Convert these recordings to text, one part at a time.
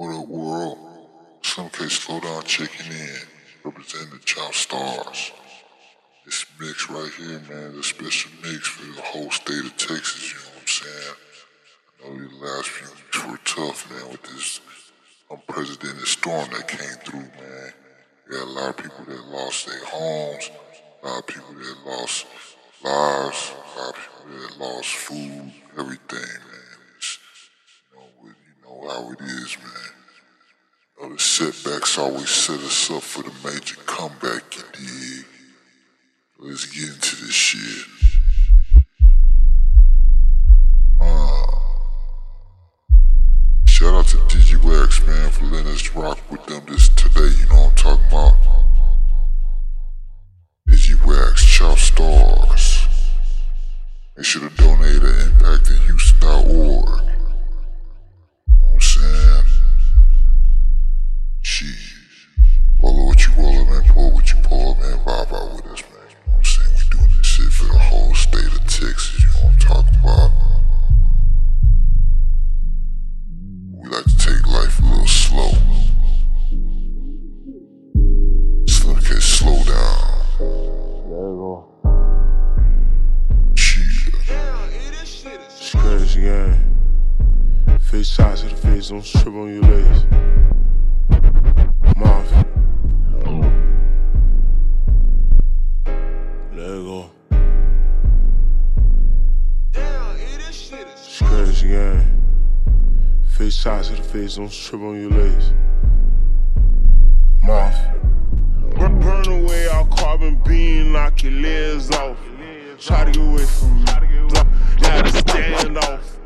What up, world? Showcase Slow Down checking in, representing the Chop Stars. This mix right here, man, is a special mix for the whole state of Texas, you know what I'm saying? I know these last few weeks were tough, man, with this unprecedented storm that came through, man. We had a lot of people that lost their homes, a lot of people that lost lives, a lot of people that lost food, everything, man. It's, you know how it is, man. You know, the setbacks always set us up for the major comeback, you dig? Let's get into this shit. Shout out to Digiwax, man, for letting us rock with them today, you know what I'm talking about? Digiwax, Chop Stars. Make sure to donate at ImpactInHouston.org. You know what I'm saying? Jeez. Wallow what you wallow, man. Pour what you pour, man. Vibe out with us, man. For the whole state of Texas, you know what I'm talking about? We like to take life a little slow. Okay, slow down. Cheer. It's crazy, gang. Fish size of the face, don't strip on your legs. Mafia. Let it go. Again. Fish size of the face, don't strip on your legs. Moth. Burn away all carbon beam, knock your legs off. Try to get away from me. Now to stand off.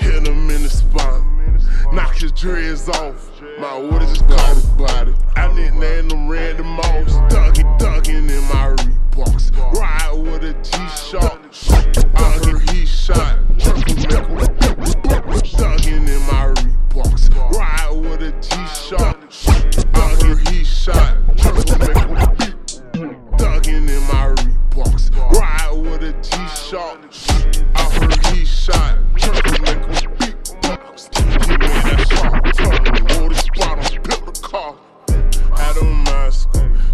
Hit him in the spine. Knock your dreads off. My orders is caught body. I nicknamed them Random Moss. Duggin' in my Reeboks. Ride with a G-Shock. I heard he shot. Duggin' in my Reeboks. Ride with a G-Shock. I heard he shot. Duggin' in my Reeboks. Ride with a G-Shock. I heard he shot.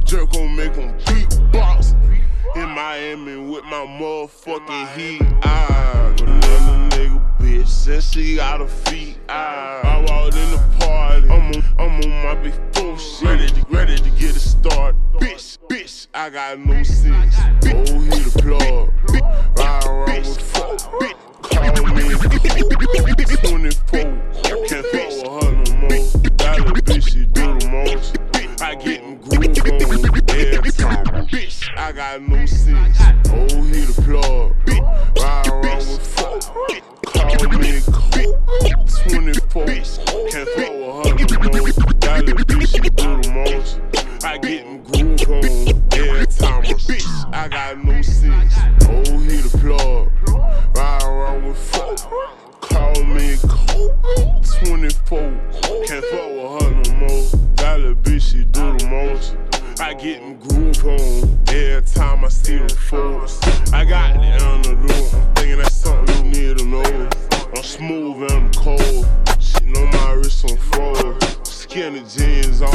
Jerk gon' make them beatbox. In Miami with my motherfucking heat. I got another nigga bitch since she got her feet. I walked in the party. I'm on my big four shit. Ready to get it started. Bitch, I got no sense. Oh, he the plug. Ride around with folk. Call me 24. Can't fuck with her no more. Got a bitch, she do the most. I get them groove on every time. Bitch, I got no sense. Oh, he the plug. Ride around with folk. Call me cold. 24. Can't fuck with her no more. Got a bitch, she do the most. I get them groove on every time. Bitch, I got no sense. Oh, he the plug. Ride around with folk. Call me cold. 24. Can't fuck with her no more. That little bitch, she do the most. I get them groove on every time I see them folks. I got the underdog. I'm thinking that's something you need to know. I'm smooth and I'm cold. Shitting on my wrist on fold. Skinny jeans on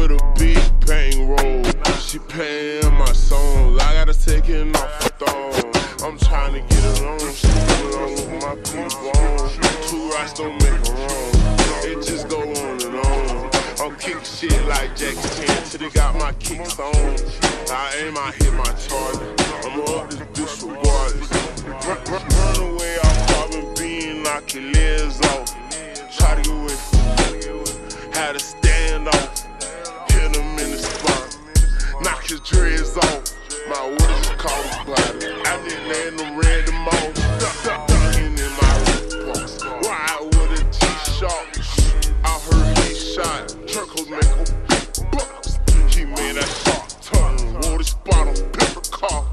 with a big bang roll. She playing my songs. I gotta take it off the thong. I'm trying to get it on. She put on with my people on. Two rights don't make it wrong. It just go on and on. I'm kick shit like Jackie Chan till they got my kicks on. I aim, I hit my target. I'm up this bitch regardless. Run away, I'm carbon beam, knock your legs off. Try to get away from me. Had to stand off. Hit him in the spine. Knock his dreads off. My wood is called body. I didn't land them Random Moss. Ducking in my rootbox. Why would a G-Shock? I heard he shot. Jerkos make a beatbox. He made that shot turn. Wore the spot on paper car.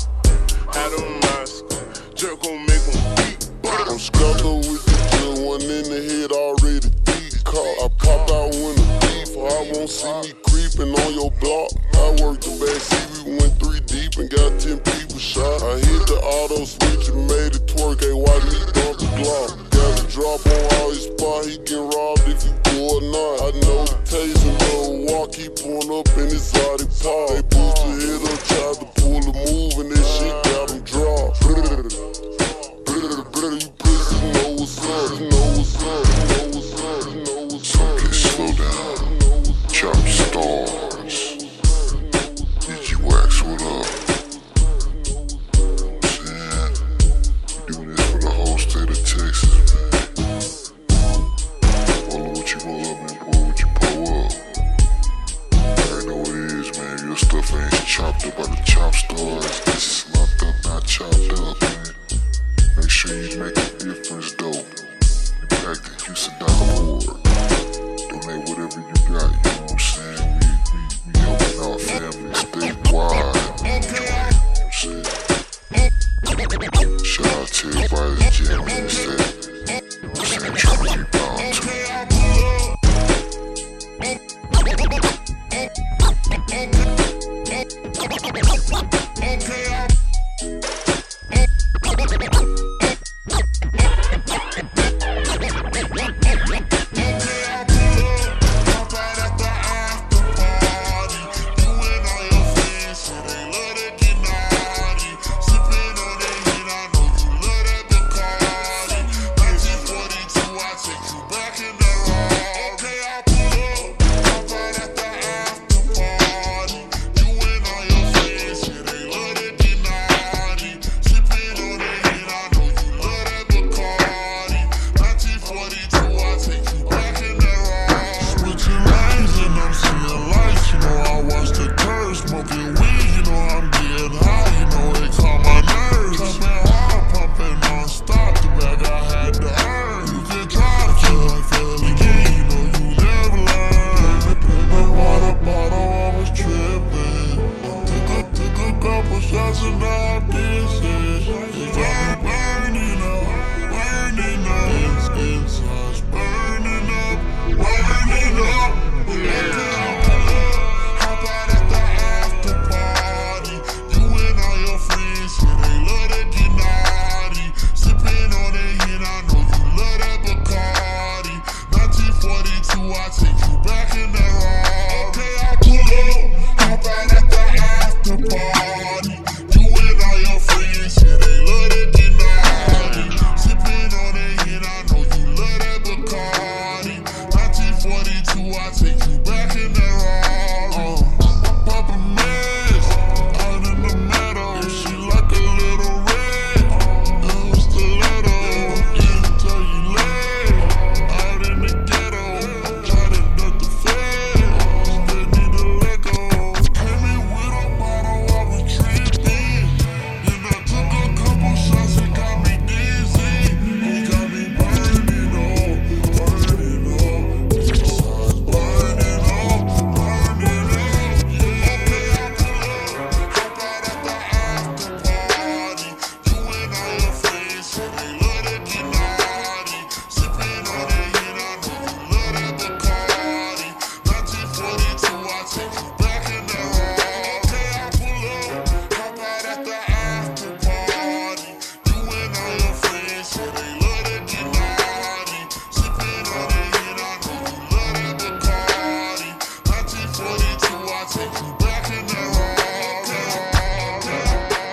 Had him last school. Jerko make him beatbox. I'm scuttled with the good one in the head already. Decal. I pop out when the beef. I won't see me creeping on your block. I worked the back seat. We went 3 deep and got 10 people shot. I hit the auto switch and made it twerk. They watch me dump the block. Got a drop on all his spot. He get robbed if you go or not. I know I take you back in the room. Okay, I pull up. Hop out at the after party. You and all your friends, shit, they love to get naughty. Sippin' on that hit, I know you love that Bacardi. 1942, I take you back in the room. Pop a mess, out in the meadow. She like a little red, little stiletto. Until you lay, out in the ghetto. Try to duck the fed, still need to let go. Came in with a bottle, I was tripping. Then I took a couple shots, it got me dizzy. It got me burning up, burning up. Inside's burning up, burning up. Yeah, okay, I pull up. Hop out at the after party. You and all your friends, shit, they love to get naughty. Sippin' on that hit, I know you love that Bacardi. 1942, I take you back in the room. Okay, I pull up. Hop out at the after party.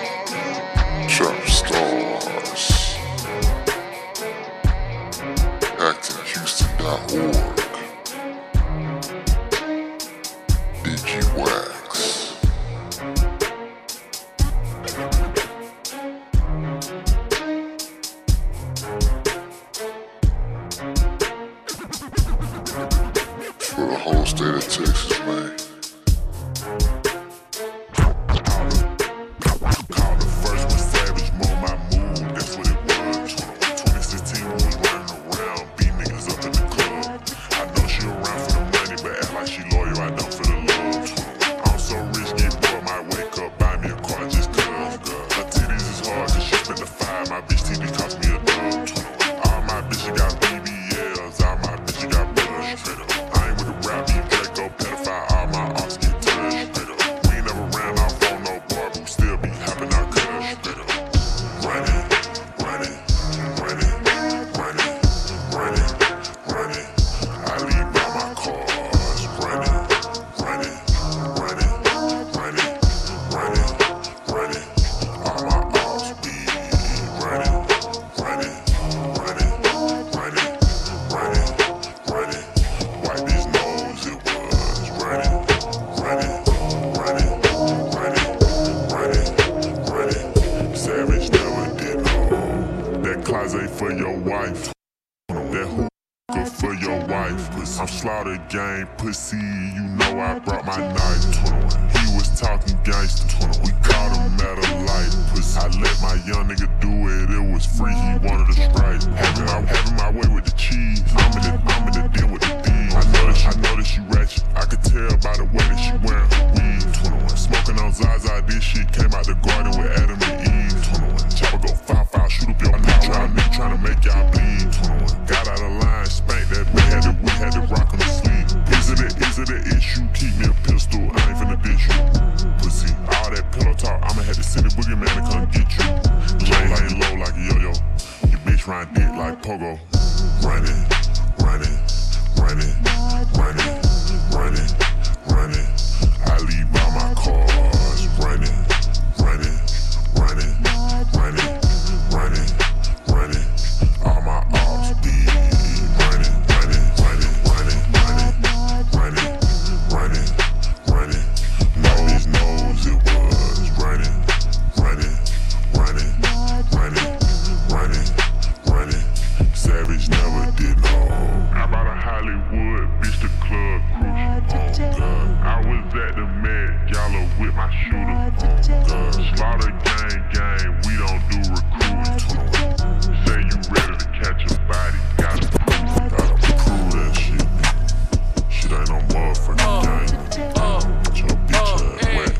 You and all your friends, shit, they love to get naughty. Sippin' on that hit, I know you love that Bacardi. 1942, I take you back in the room. Chop Stars. ImpactInHouston.org. Digiwax. For the whole state of Texas, man. Call the first one savage, more my mood, that's what it was. 2016 was running around, beat niggas up in the club. I know she around for the money, but act like she loyal, I done for the love. I'm so rich, get bored, might wake up, buy me a car just cuz. Her titties is hard to ship in the five, my bitch titties cost me a dub. All my bitches got BBLs, all my bitches got bush. I ain't with the rap, you Draco, pedophile, all my ops get touched. We ain't never ran off on no bar, but we still be hopping out cush. Run it, run it, run it, run it, run it, run it. I leave all my cars. Run it, run it, run it, run it, run it, run it. All my ops be run it, run it, run it, run it, run it, run it. Wipe his nose, it was run it, run it, run it, run it, run it, run it. Savage never did no. That closet for your wife. That hookah for your wife. I'm slaughter gang pussy. You know I brought my knife. He was talking gangster. We caught him at a light. I let my young nigga do it. It was free. He wanted a strike. Having my way with the cheese. I'm in the deal with the thieves. I know that she ratchet. I could tell by the way that she wearing her weed. Smoking on Zaza. This shit came out the garden with Adam and Eve. Chopper go foul, shoot up your mouth. I'm trying to make y'all bleed. Got out of line, spanked that man. We had to rock on the sleeve. Is it an issue? Keep me a pistol. I ain't finna dish you. Pussy, all that pillow talk. I'ma have to send a boogeyman to come get you. Lane ain't low like a yo-yo. Your bitch run dick like pogo. Run it, run it, run it, run it, run it, run it. I leave all my cars. Run it, run it, run it, run it, run it, run it. All my ops be run it, run it, run it, run it, run it, run it, run it, run it. Nose knows it was run it, run it, run it, run it, run it, run it. Savage never did no. I bought a Hollywood bitch to club crucial. I was at the Met Gala with my shooter. Slaughter gang, we don't do recruiting. Say you ready to catch a body, gotta prove that shit. Shit ain't no motherfucking gang. Get your bitch wet.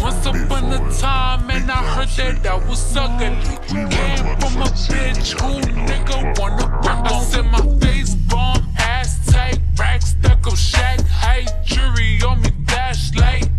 Once upon a time, and I heard that I was sucking. Came from a bitch who nigga wanna bump. I said my face bomb, ass tight, rack stuck up shack, height, jury on me, flashlight.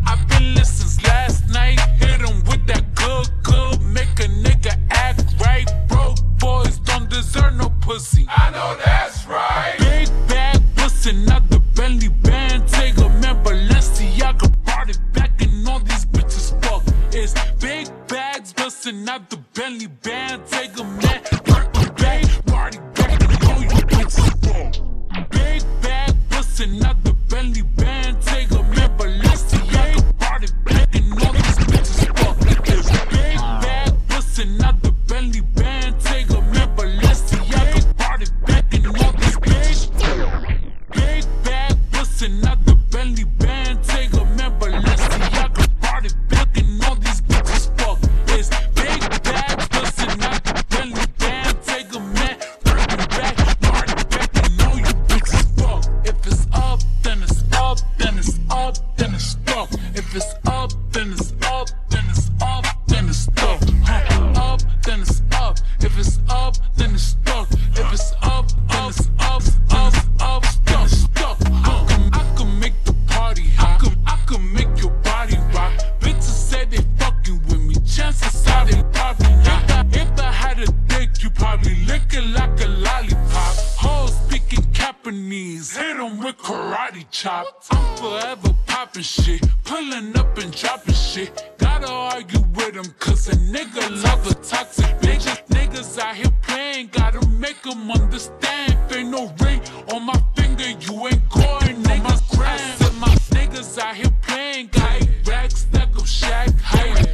knees, hit them with karate chop. I'm forever popping shit, pulling up and dropping shit. Gotta argue with them, cause a nigga love a toxic bitch. Niggas out here playing, gotta make them understand. If ain't no ring on my finger, you ain't going on my grind. My niggas out here playing, got racks, stack up shack.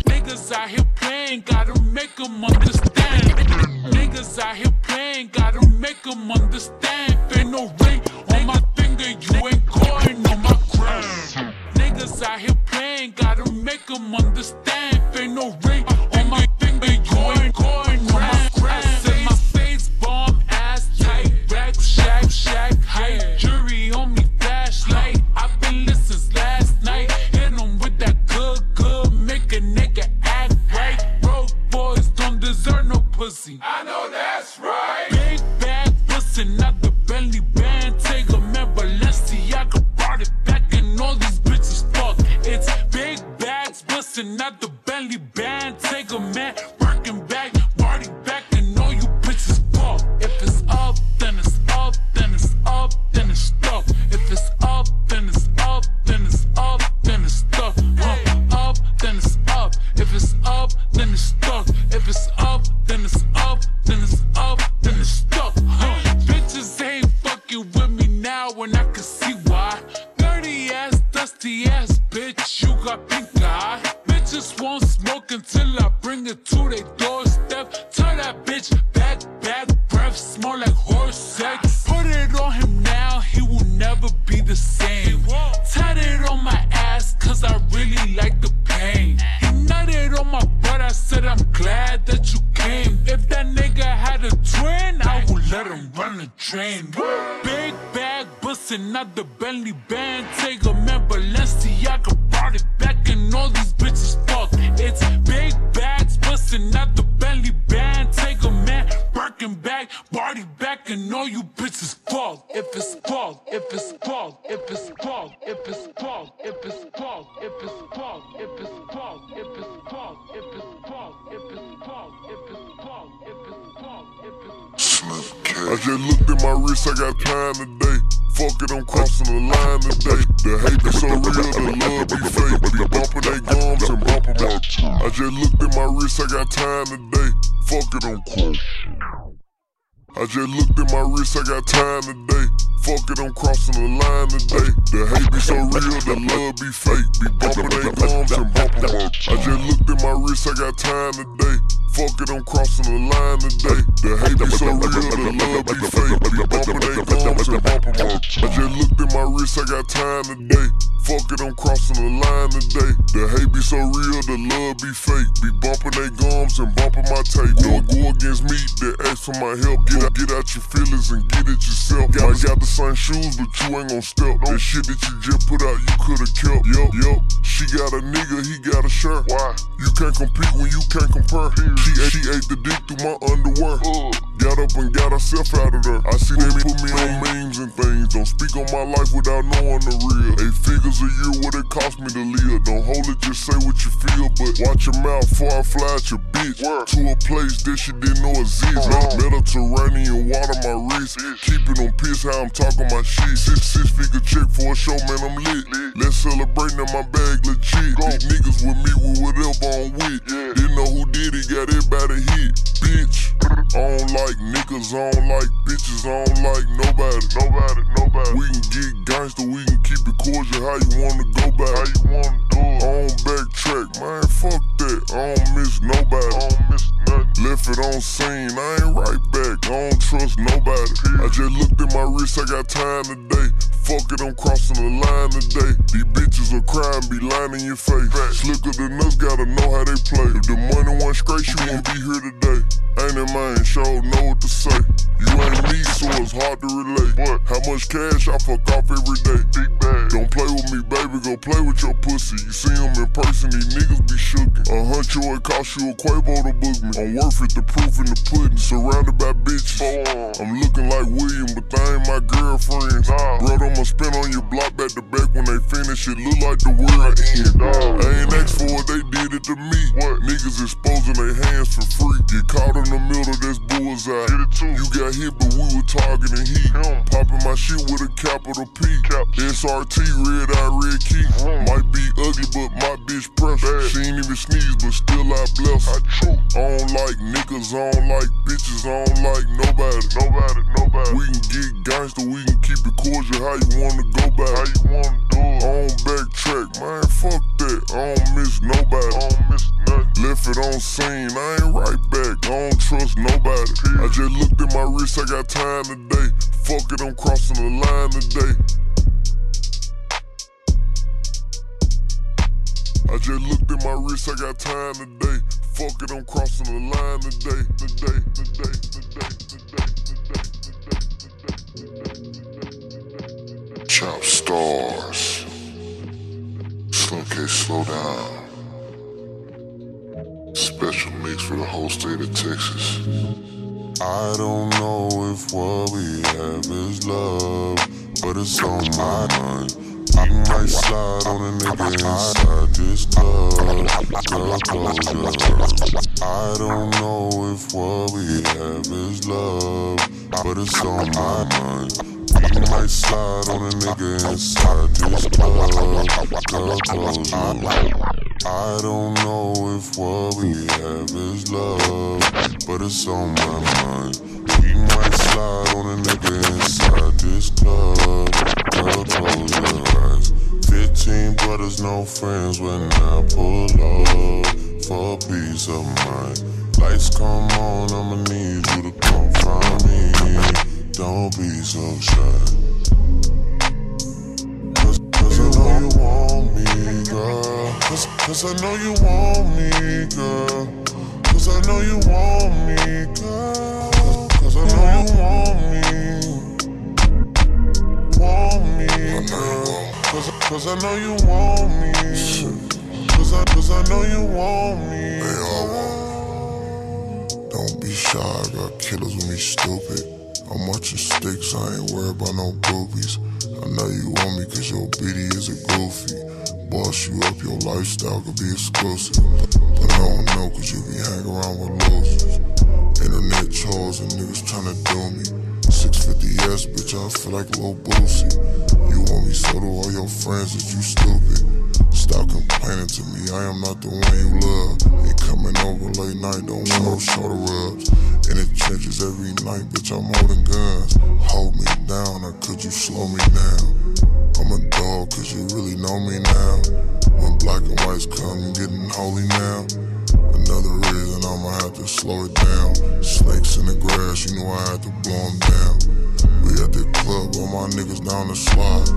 Niggas out here playing, gotta make them understand. Niggas out here playing, gotta make them understand. If ain't no ring on my finger, you ain't going on my grind. Niggas out here playing, gotta make them understand. If ain't no ring on my finger, you ain't going on my grind. Set my face bomb, ass tight, rack, shack, high. Jury on me, flashlight. I've been listening since last night. Hit them with that good, make a nigga act right. Broke boys don't deserve no pussy. I know that's right. Big bag pussy, not the Bentley band. Take a man, Balenciaga brought it back. All these bitches fuck. It's big bags bustin' out the belly band. Take a man, working back, party back, and all you bitches fuck. If it's up, then it's up, then it's up, then it's stuck. If it's up, then it's up, then it's up, then it's stuck. Up, then it's up. If it's up, then it's stuck. If it's up, then it's up, then it's up, then it's stuck. Bitches ain't fucking with me now, and I can see why. Dirty ass, dusty ass, bitch, you got pink eye. Bitches won't smoke until I bring it to their doorstep. Tell that bitch, bad breath, smell like horse sex. Put it on him now, he will never be the same. Tatted on my ass, cause I really like the pain. He nutted on my butt, I said I'm glad that you came. If that nigga had a twin, I would let him run the train. Big bag bustin' out the Bentley band. Take a man, Balenciaga brought it back, and all these bitches fuck. It's big bags bustin' out the Bentley band. Take a man, working back, body back, and all you bitches fuck. If it's fuck, if it's fuck, if it's fuck, if it's fuck, if it's fuck, if it's fuck, if it's fuck, if it's fuck, if it's fuck, if it's fuck, if it's fuck, if it's fuck, if it's fuck. I just looked at my wrist, I got time today. Fuck it, I'm crossing the line today. The hate is so real, the love be fake. Be bumping they gums and bumping my teeth. I just looked at my wrist, I got time today. Fuck it, I'm crossing. I just looked at my wrist, I got time today. Fuck it, I'm crossing the line today. The hate be so real, the love be fake. Be bumping they gums and bumping my teeth. I just looked at my wrist, I got time today. Fuck it, I'm crossing the line today. The hate be so real, the love be fake. Be bumping they gums and bumping my teeth. I just looked at my wrist, I got time today. Fuck it, I'm crossing the line today. The hate be so real, the love be fake. Be bumping they gums and bumping my tape. Don't go against me, they ask for my help. Get out your feelings and get it yourself. I got the same shoes, but you ain't gon' step. That shit that you just put out, you could've kept. Yup, she got a nigga, he got a shirt. Why? You can't compete when you can't compare. She ate the dick through my underwear. Got up and got herself out of there. I see they put me on memes and things. Don't speak on my life without knowing the real. 8 figures a year, what it cost me to live. Don't hold it, just say what you feel. But watch your mouth before I fly at your bitch. To a place that she didn't know exists. Mediterranean water my wrist. Keeping on piss how I'm talking my shit. 6 figure check for a show, man, I'm lit. Let's celebrate now, my bag legit. These niggas with me with whatever I'm with. Didn't know who did it, got everybody hit. Bitch, I don't like niggas, I don't like bitches, I don't like nobody. We can get gangster, we can keep it cordial. How you wanna go back? How you wanna do it? I don't backtrack, man, fuck that. I don't miss nobody. I don't miss nothing. Left it on scene, I ain't right back. I don't trust nobody. I just looked at my wrist, I got time today. Fuck it, I'm crossing the line today. These bitches will cry and be lying in your face. Slicker than us, gotta know how they play. If the money wasn't straight, you won't be here today. Ain't in mind, sure know what to say. You ain't me, so it's hard to relate. What? How much cash I fuck off every day? Big bag. Don't play with me, baby, go play with your pussy. You see them in person, these niggas be shookin'. $100, it cost you a Quavo to book me. I'm worth it, the proof in the pudding. Surrounded by bitches. I'm looking like William, but they ain't my girlfriends. Bro, I'ma spin on your block back to back. When they finish, it look like the world end. I ain't asked for it, they did it to me. What? Niggas exposing their hands for free. Get caught in the middle, that's bullseye. Get it too. You got hit, but we were targeting heat. Popping my my shit with a capital P. SRT, red eye, red key. Might be ugly, but my bitch precious. She ain't even sneeze, but still I bless her. I don't like niggas, I don't like bitches, I don't like nobody. We can get gangster, we can keep it cordial. How you wanna go back? How you wanna do it? I don't backtrack, man, fuck that. I don't miss nobody. I don't miss nothing. Left it on scene, I ain't right back. I don't trust nobody. I just looked at my wrist, I got time today. Fuck it, I'm crossing the line today. I just looked at my wrist, I got time today. Fuck it, I'm crossing the line today. Today. Chop Stars. Slim K, slow down. Special mix for the whole state of Texas. I don't know if what we have is love, but it's on my mind. I might slide on a nigga inside this love culture. I don't know if what we have is love, but it's on my mind. I might slide on a nigga inside this love culture. I don't know if what we have is love, but it's on my mind. We might slide on a nigga inside this club. Girl, close your eyes. 15 brothers, no friends when I pull up for peace of mind. Lights come on, I'ma need you to come find me. Don't be so shy. Cause I know you want me, girl. Cause I know you want me, girl. Cause I know you want me, girl. Cause I know you want me, girl. Cause I know you want me. Cause I know you want me. They all want me. Don't be shy, I got killers with me stupid. I'm watching sticks, I ain't worried about no boobies. I know you want me cause your BD is a goofy. Boss you up, your lifestyle could be exclusive. But I don't know, cause you be hanging around with losers. Internet trolls and niggas tryna do me. 650S, bitch, I feel like Lil Boosie. You want me, so do all your friends, is you stupid? Stop complaining to me, I am not the one you love. Ain't coming over late night, don't want no shoulder rubs. In the trenches every night, bitch, I'm holding guns. Hold me down, or could you slow me down? I'm a dog, cause you really know me now. When black and whites come, you getting holy now. Another reason I'ma have to slow it down. Snakes in the grass, you know I had to blow them down. We at the club, all my niggas down the slide.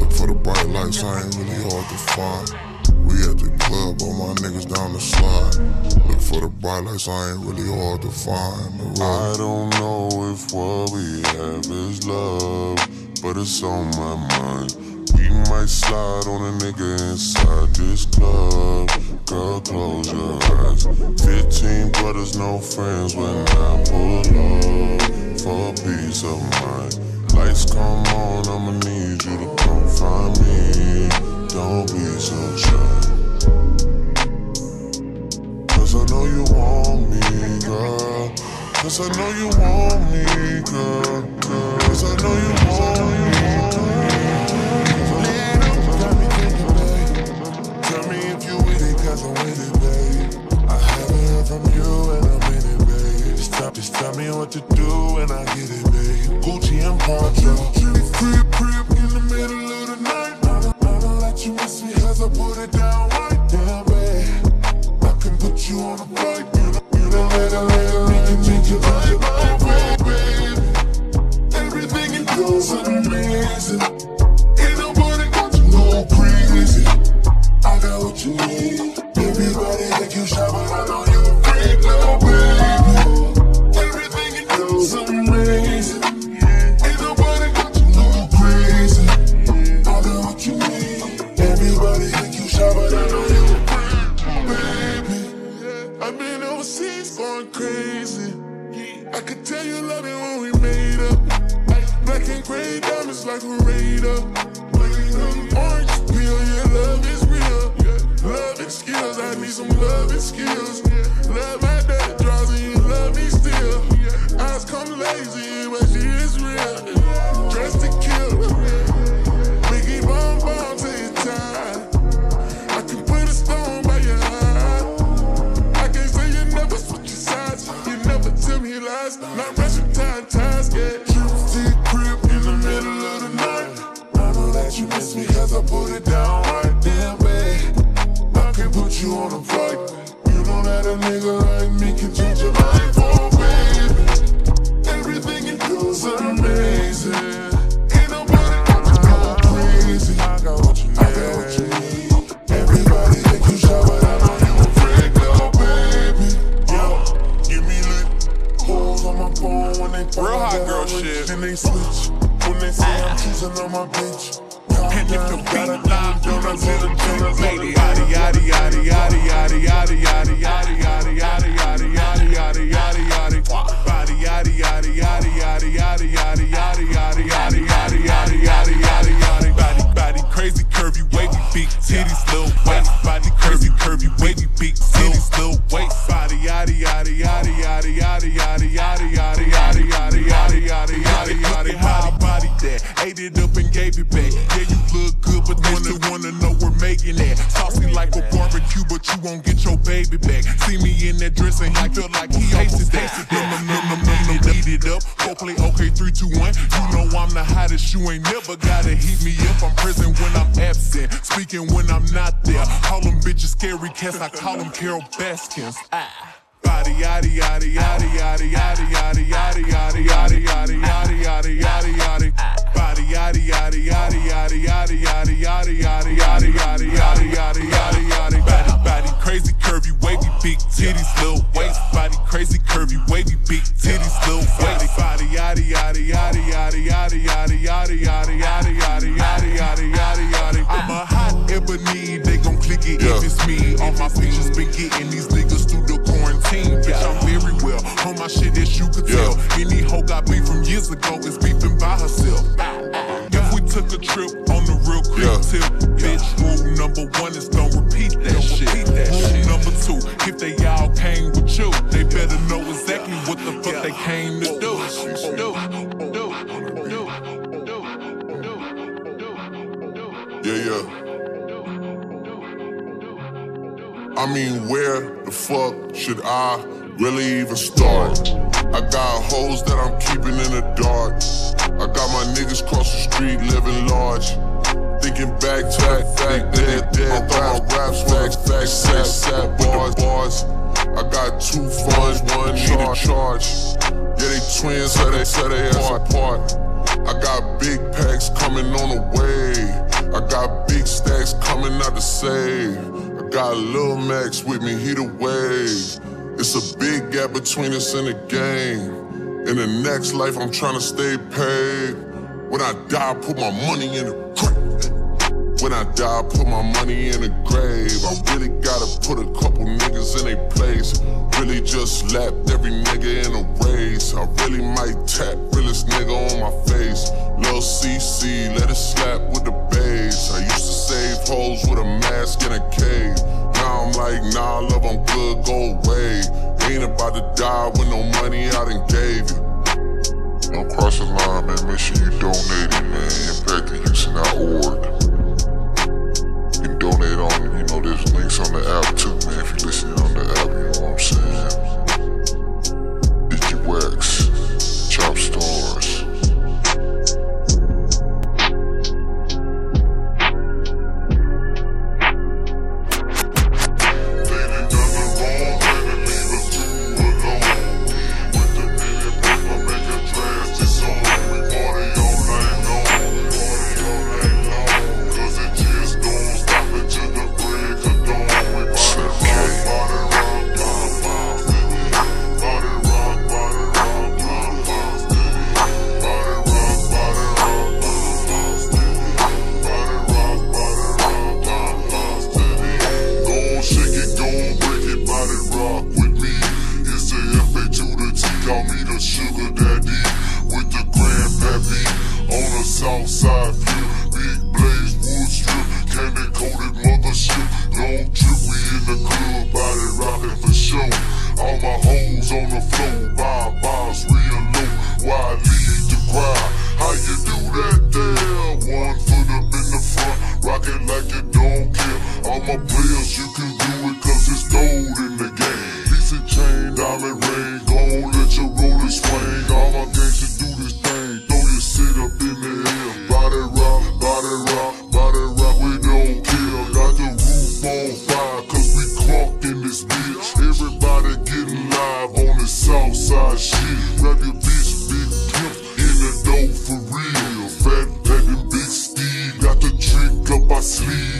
Look for the bright lights, I ain't really hard to find. We at the club, all my niggas down the slide. Look for the bright lights, I ain't really hard to find. I don't know if what we have is love, but it's on my mind. We might slide on a nigga inside this club. Girl, close your eyes. 15 brothers, no friends when I pull up for peace of mind. Lights come on, I'ma need you to come find me. Don't be so shy. Cause I know you want me, girl. Cause I know you want me, girl. Cause I know you want me, girl. Little, got me thinking, babe. Tell me if you with it, cause I'm with it, babe. I haven't heard from you and I'm in it, babe. Just tell me what to do and I get it, babe. Gucci and Poncho. Crib in the middle of the night. I don't let you miss me cause I put it down right down, babe. I can put you on a flight, you don't let it lay. Dressed to dancing on my bitch. And if your feet locked, don't I see the chance? Lady, yaddy, yaddy, yaddy, yaddy, yaddy, yaddy, yaddy, yaddy, yaddy, yaddy, yaddy, yaddy, yaddy, yaddy, body, yaddy, yaddy, yaddy, yaddy, yaddy, yaddy, yaddy, yaddy, yaddy, yaddy, yaddy, yaddy, yaddy, yaddy, body, body, crazy, curvy, wavy, big titties, little waist, body, curvy, curvy, wavy, big titties, little waist, body, yaddy, yaddy, yaddy, yaddy, yaddy, yaddy, yaddy, yaddy, yaddy, yaddy, yaddy, yaddy, yaddy, yaddy, body, body, that ate it up and gave it back. Yeah, you look good, but they still wanna know we're making that. Saucy like a barbecue, but you won't get your baby back. See me in that dress and he feel like he almost tasted. Eat it up, go play okay, 3, 2, 1. You know I'm the hottest, you ain't never gotta heat me up. I'm present when I'm absent, speaking when I'm not there. Call them bitches scary cats, I call them Carol Baskins. Body, yaddy, yaddy, yaddy, yaddy, yaddy, yaddy, yaddy, yaddy, yaddy, yaddy, yaddy, yaddy, yaddy, yaddy, body, yaddy, yaddy, yaddy, yaddy, yaddy, yaddy, yaddy, yaddy, yaddy, yaddy, yaddy, yaddy, yaddy, yaddy, body, body, crazy, curvy, wavy, big titties, little waist, body, crazy, curvy, wavy, big titties, little waist, body, yaddy, yaddy, yaddy, yaddy, yaddy, yaddy, yaddy, yaddy, yaddy, yaddy, yaddy, yaddy, yaddy, yaddy. I'm a hot ebony, they gon' click it if it's me. All my features been getting these niggas through the quarantine. Bitch, I'm very well on my shit as you could tell. Any hoe got beef from years ago is beefing by herself. If we took a trip on the real creep tip, bitch, rule number 1 is don't repeat that shit. Rule number 2, if they all came with you, they better know exactly what the fuck they came to do. Yeah. I mean, where the fuck should I really even start? I got hoes that I'm keeping in the dark. I got my niggas cross the street living large. Thinking back to that fact that they dead. I got my raps, facts, sap bars. I got 2 funds, 1 need a charge. Yeah, they twins, so they ass apart. I got big packs coming on the way. I got big stacks coming out to save. Got Lil Max with me, he the wave. It's a big gap between us and the game. In the next life, I'm tryna stay paid. When I die, I put my money in the grave. When I die, I put my money in the grave. I really gotta put a couple niggas in their place. Really just lapped every nigga in a race. I really might tap realest nigga on my face. Lil CC, let it slap with the bass. I used to save hoes with a mask in a cave. Now I'm like, nah, love, I'm good, go away. Ain't about to die with no money I done gave you. Don't cross the line, man, make sure you donate it, man. ImpactInHouston.org. You can donate on, you know, there's links on the app too, man. If you're listening on the app, you know what I'm saying. Digiwax, Chop Stars.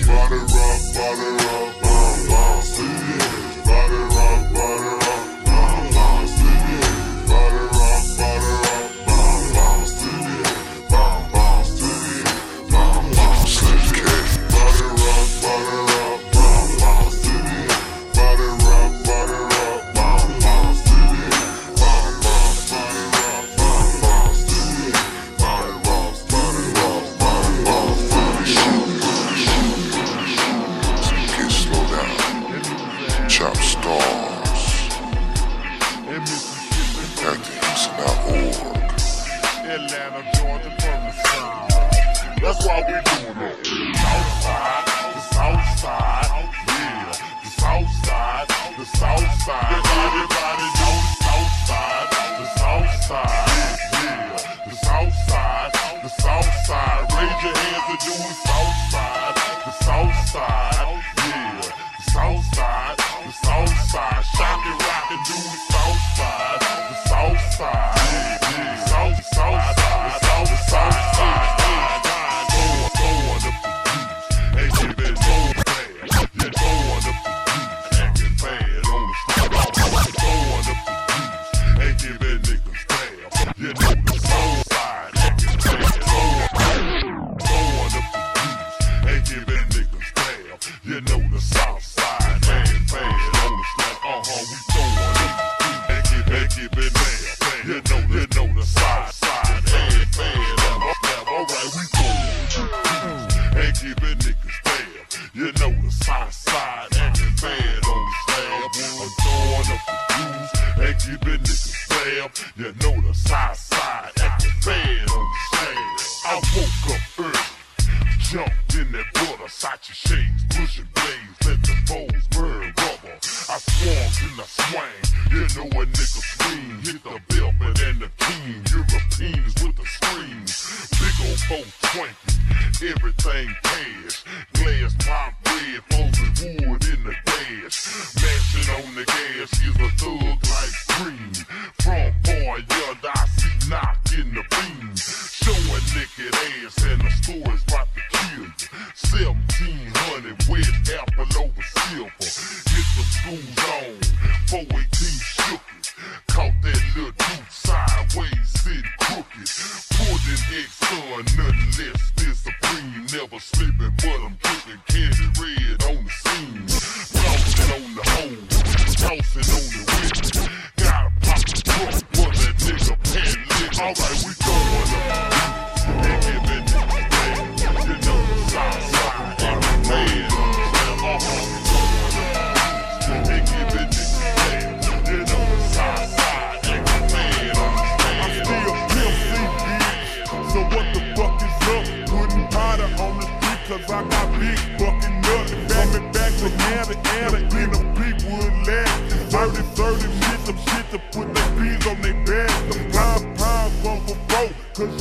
Body rock, body rock. that's why we doing it. The south side, yeah. The south side, the south side. Everybody know the south side, the south side, yeah. The south side, the south side. Raise your hands and do the south side, yeah. The south side, the south side. Shock and rock and do the south side, yeah. The south side, the south side. Look,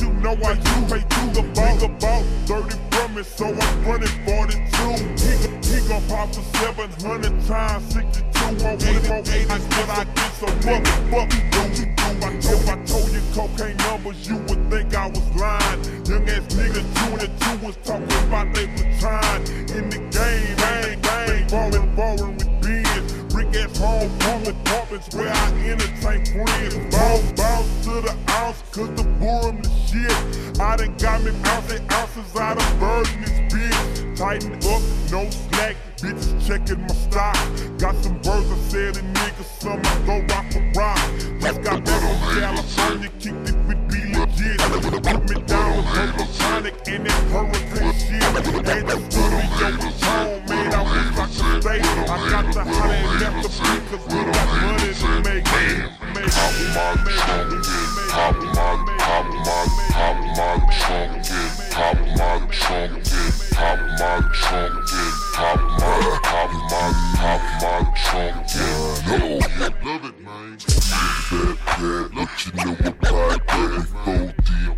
you know what, I got it so deep in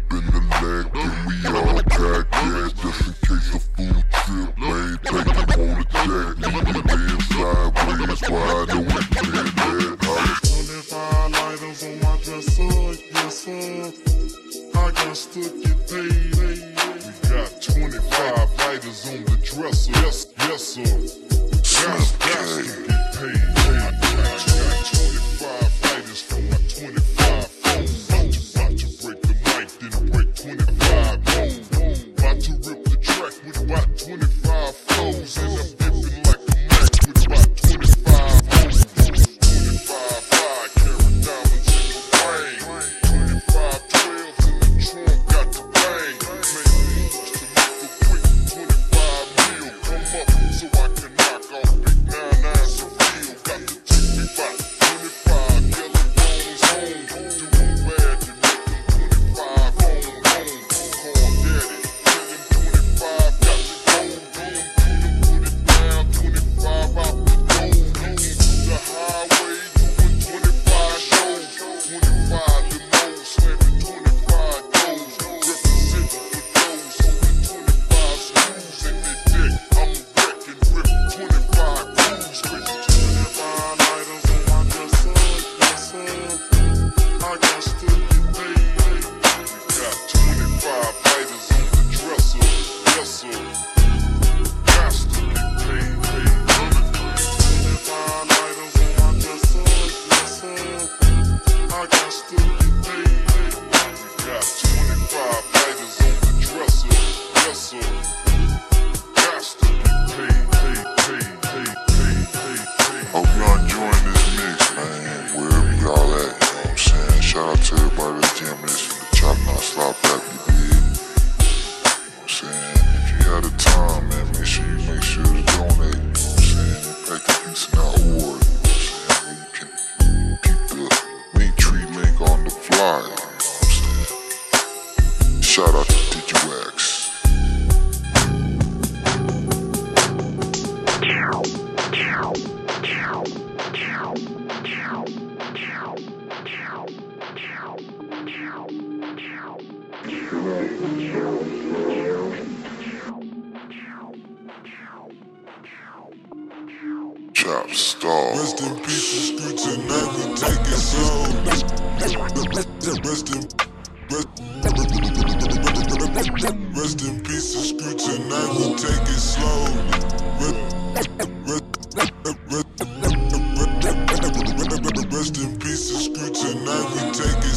the leg, and we all saying? If you had a time, man, make sure to donate, you know what I'm saying? ImpactInHouston.org, you know what I'm saying? You can keep the link tree link on the fly, you know what I'm saying? Shout out to Digiwax. Chop Stars. Rest in peace, Scoots, and never take it slow. Rest in peace, Scoots, and never take it slow. Rest in peace, Scoots, and never take it slow.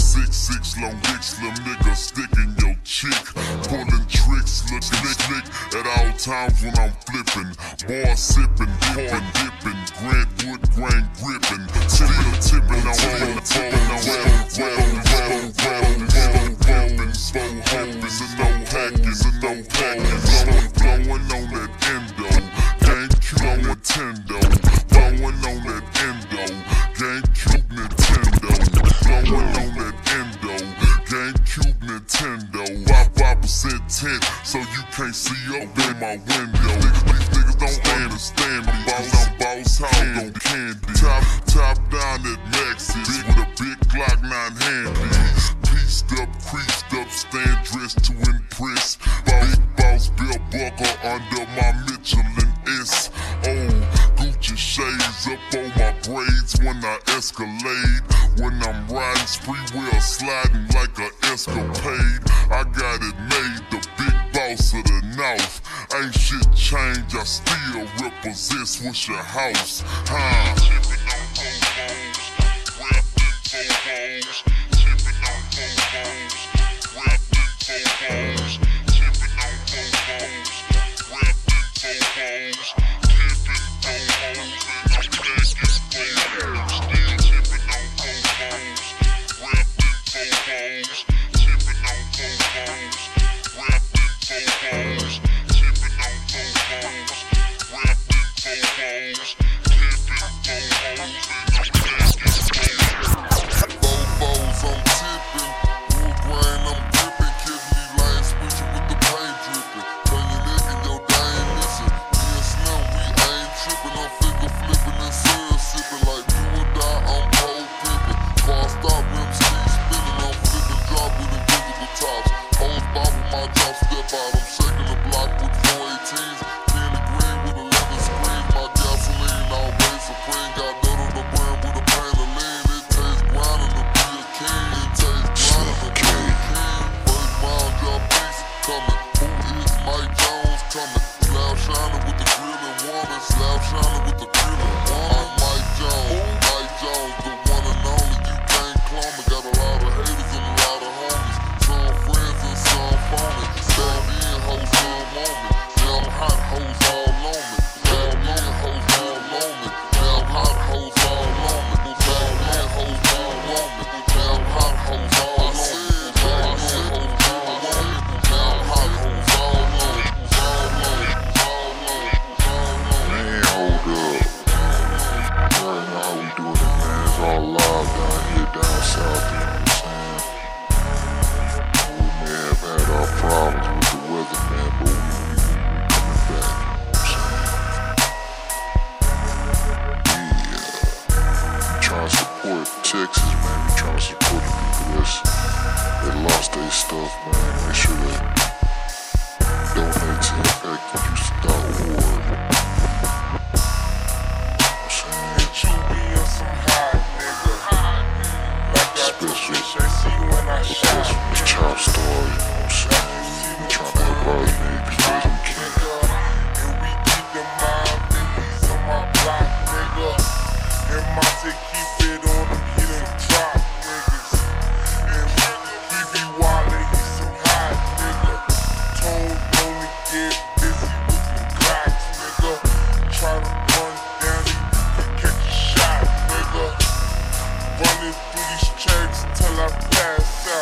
Six long dicks, little nigga sticking your cheek, pulling tricks, look nick at all times when I'm flipping, bar sipping, corn dipping, Grant Wood grain gripping, tipping on the so you can't see up in my window. Niggas don't understand me. I'm boss hog on candy. Top down at Max's with a big Glock 9-handed. Pieced up, creased up, stand dressed to impress. Big boss Bill Buckle under my Michelin S. Oh, Gucci shades up on my braids when I escalade. When I'm riding spree wheel, sliding like an escapade. I got it made, the big boss of the north. Ain't shit changed, I still represent what's your house, huh? Tippin' on po-po's, wrapped in po-po's. Tippin' on po-po's, wrapped in po-po's. Tippin' on po-po's, wrapped in po-po's. Tippin' po-po's, and I'm back as po-po's. I'm still tippin' on po-po's, wrapped in po-po's. Tippin' on po-po's, wrapped in po-po's. Tippin' on po-po's, wrapped in po-po's. Tippin' po-po's, and I'm back as po-po's. Po-po's, I'm tippin', wood grain, I'm grippin'. Kidney lane, switchin' with the pain drippin'. Turn your neck and your dang missing. Me and Slim, we ain't trippin'. I'm finger flippin' and sun sippin'. Like you or die, I'm pole pippin'. Car stop, rims keep spinnin'. I'm flippin', droppin' and visible tops. Hoes bop with my drop, step out. I'm shakin' the block with 418s. Candy green with a leather screen. My gasoline always supreme. Got dirt on the brand with a pain of lean. It tastes grindin' to be a king. It tastes grindin' to be a king. First round, your piece comin'. Who is Mike Jones comin'? Slab shinin' with the grill and woman. Slab shinin' with the grill and woman. I'm Mike Jones. Mike Jones, the one and only. You can't clone me. Got a lot of haters and a lot of homies. Some friends and some phonies. Down in hoes all on me. Down hot hoes all on me. Down in hoes all on me. Down hot hoes all on me. Down in hoes all on me. Down hot hoes all on me. Down in hoes all on me. Down hot hoes all on me. All on me. All on me. All on me. Man, hold up. Right now we doing it, man. It's all live down here, down south. You know what I'm saying? We may have had our problems with the weather, man, but we coming back. You know what I'm saying? Yeah. Trying to support Texas, man. We trying to support the people that lost their stuff, man. Make sure that donate to ImpactInHouston.org. It's Chop Stars, you know what I'm saying? I'm trying to help all niggas because I'm king. And we keep them mind billies on my block, nigga. And my take keep it on them, he done drop, niggas. And he be wildin', he some hot, nigga. Tone only get busy with the clocks, nigga. Try to run down and you can catch a shot, nigga. Running through these checks till I pass out.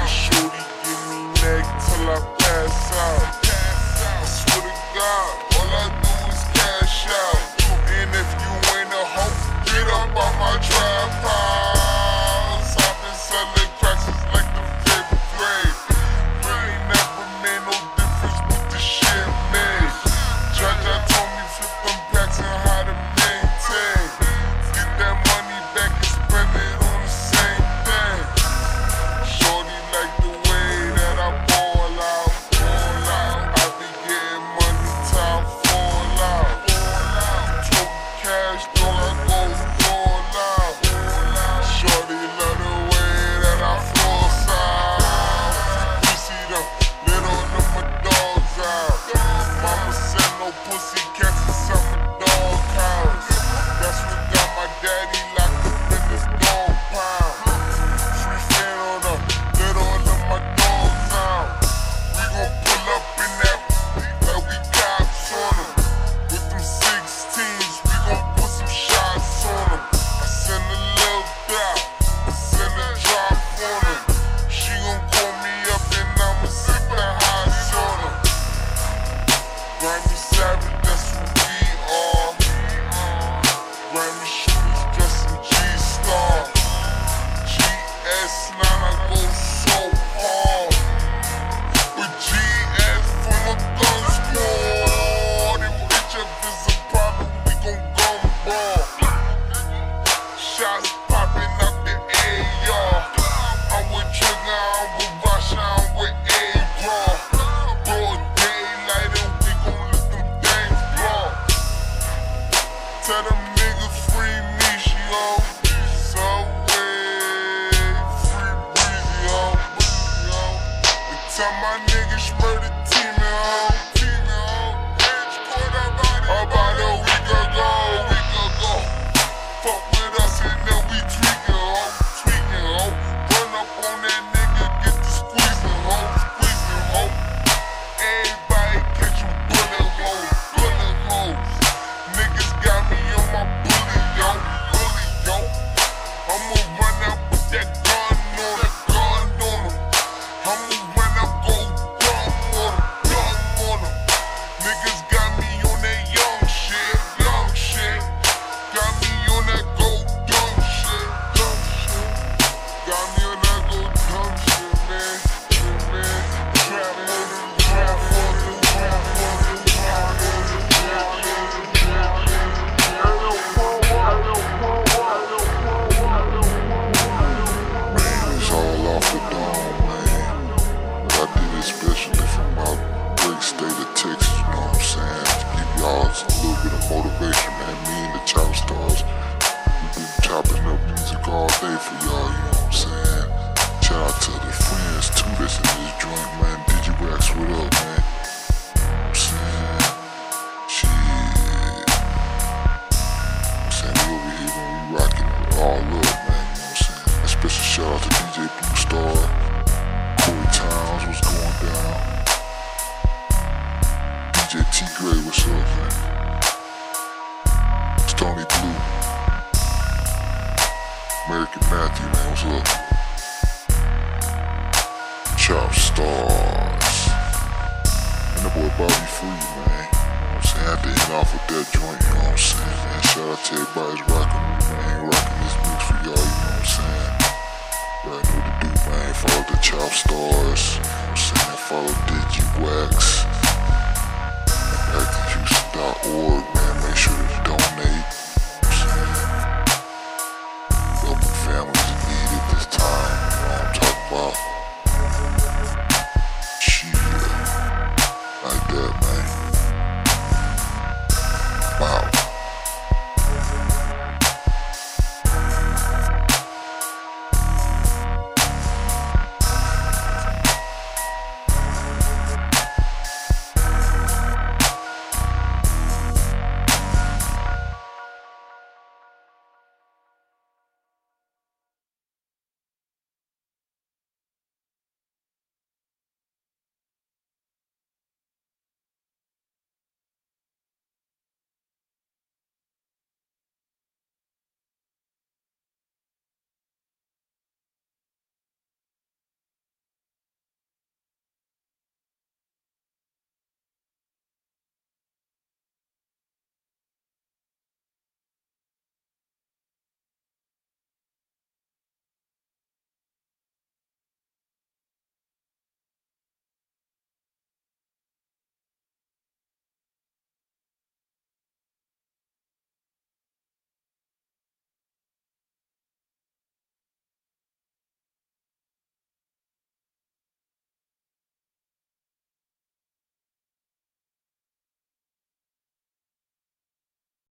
Shorty give me neck till I pass out. I swear to God, all I do is cash out. And if you ain't a hoe, get up. last night I go so hard with GS from the gun squad. If HF is a problem, we gon' gun ball. Shots popping out the AR. I'm with Trigger, I'm with Rasha, I'm with A-Raw. Broad daylight and we gon' let them things blow. Tell them niggas free me, she ho. Tell my niggas murder team at home. About a week ago, Fuck with us and then we tweaking, ho, Run up on that nigga, get the squeezing, ho, Everybody catch you bullet holes, Niggas got me on my bully, yo, I'ma run out with that gun on him, Niggas got me on that young shit, Got me on that go dumb shit, Got me on that go dumb shit, man. Man, it's all off the dome, man. But I did it especially for my great state of Texas. It's a little bit of motivation, man. Me and the Chop Stars, we've been chopping up music all day for y'all, you know what I'm saying? Shout out to the friends too that's in this joint, man. Digiwax, what up, man? I'm saying, shit. I'm saying, we over here when we rocking it all up, man, you know what I'm saying? A special shout out to DJ Blue Star, Corey Towns, what's going down? T Gray, what's up, man? Stony Blue, American Matthew, man, what's up? Chop Stars, and the boy Bobby Free, man. I'm saying, I had to end off with that joint, you know what I'm saying? Man, shout out to everybody's rocking me, man. Rocking this mix for y'all, you know what I'm saying? But I know what to do, man. Follow the Chop Stars, you know what I'm saying? Follow Digiwax. ImpactInHouston.org, man, make sure to donate.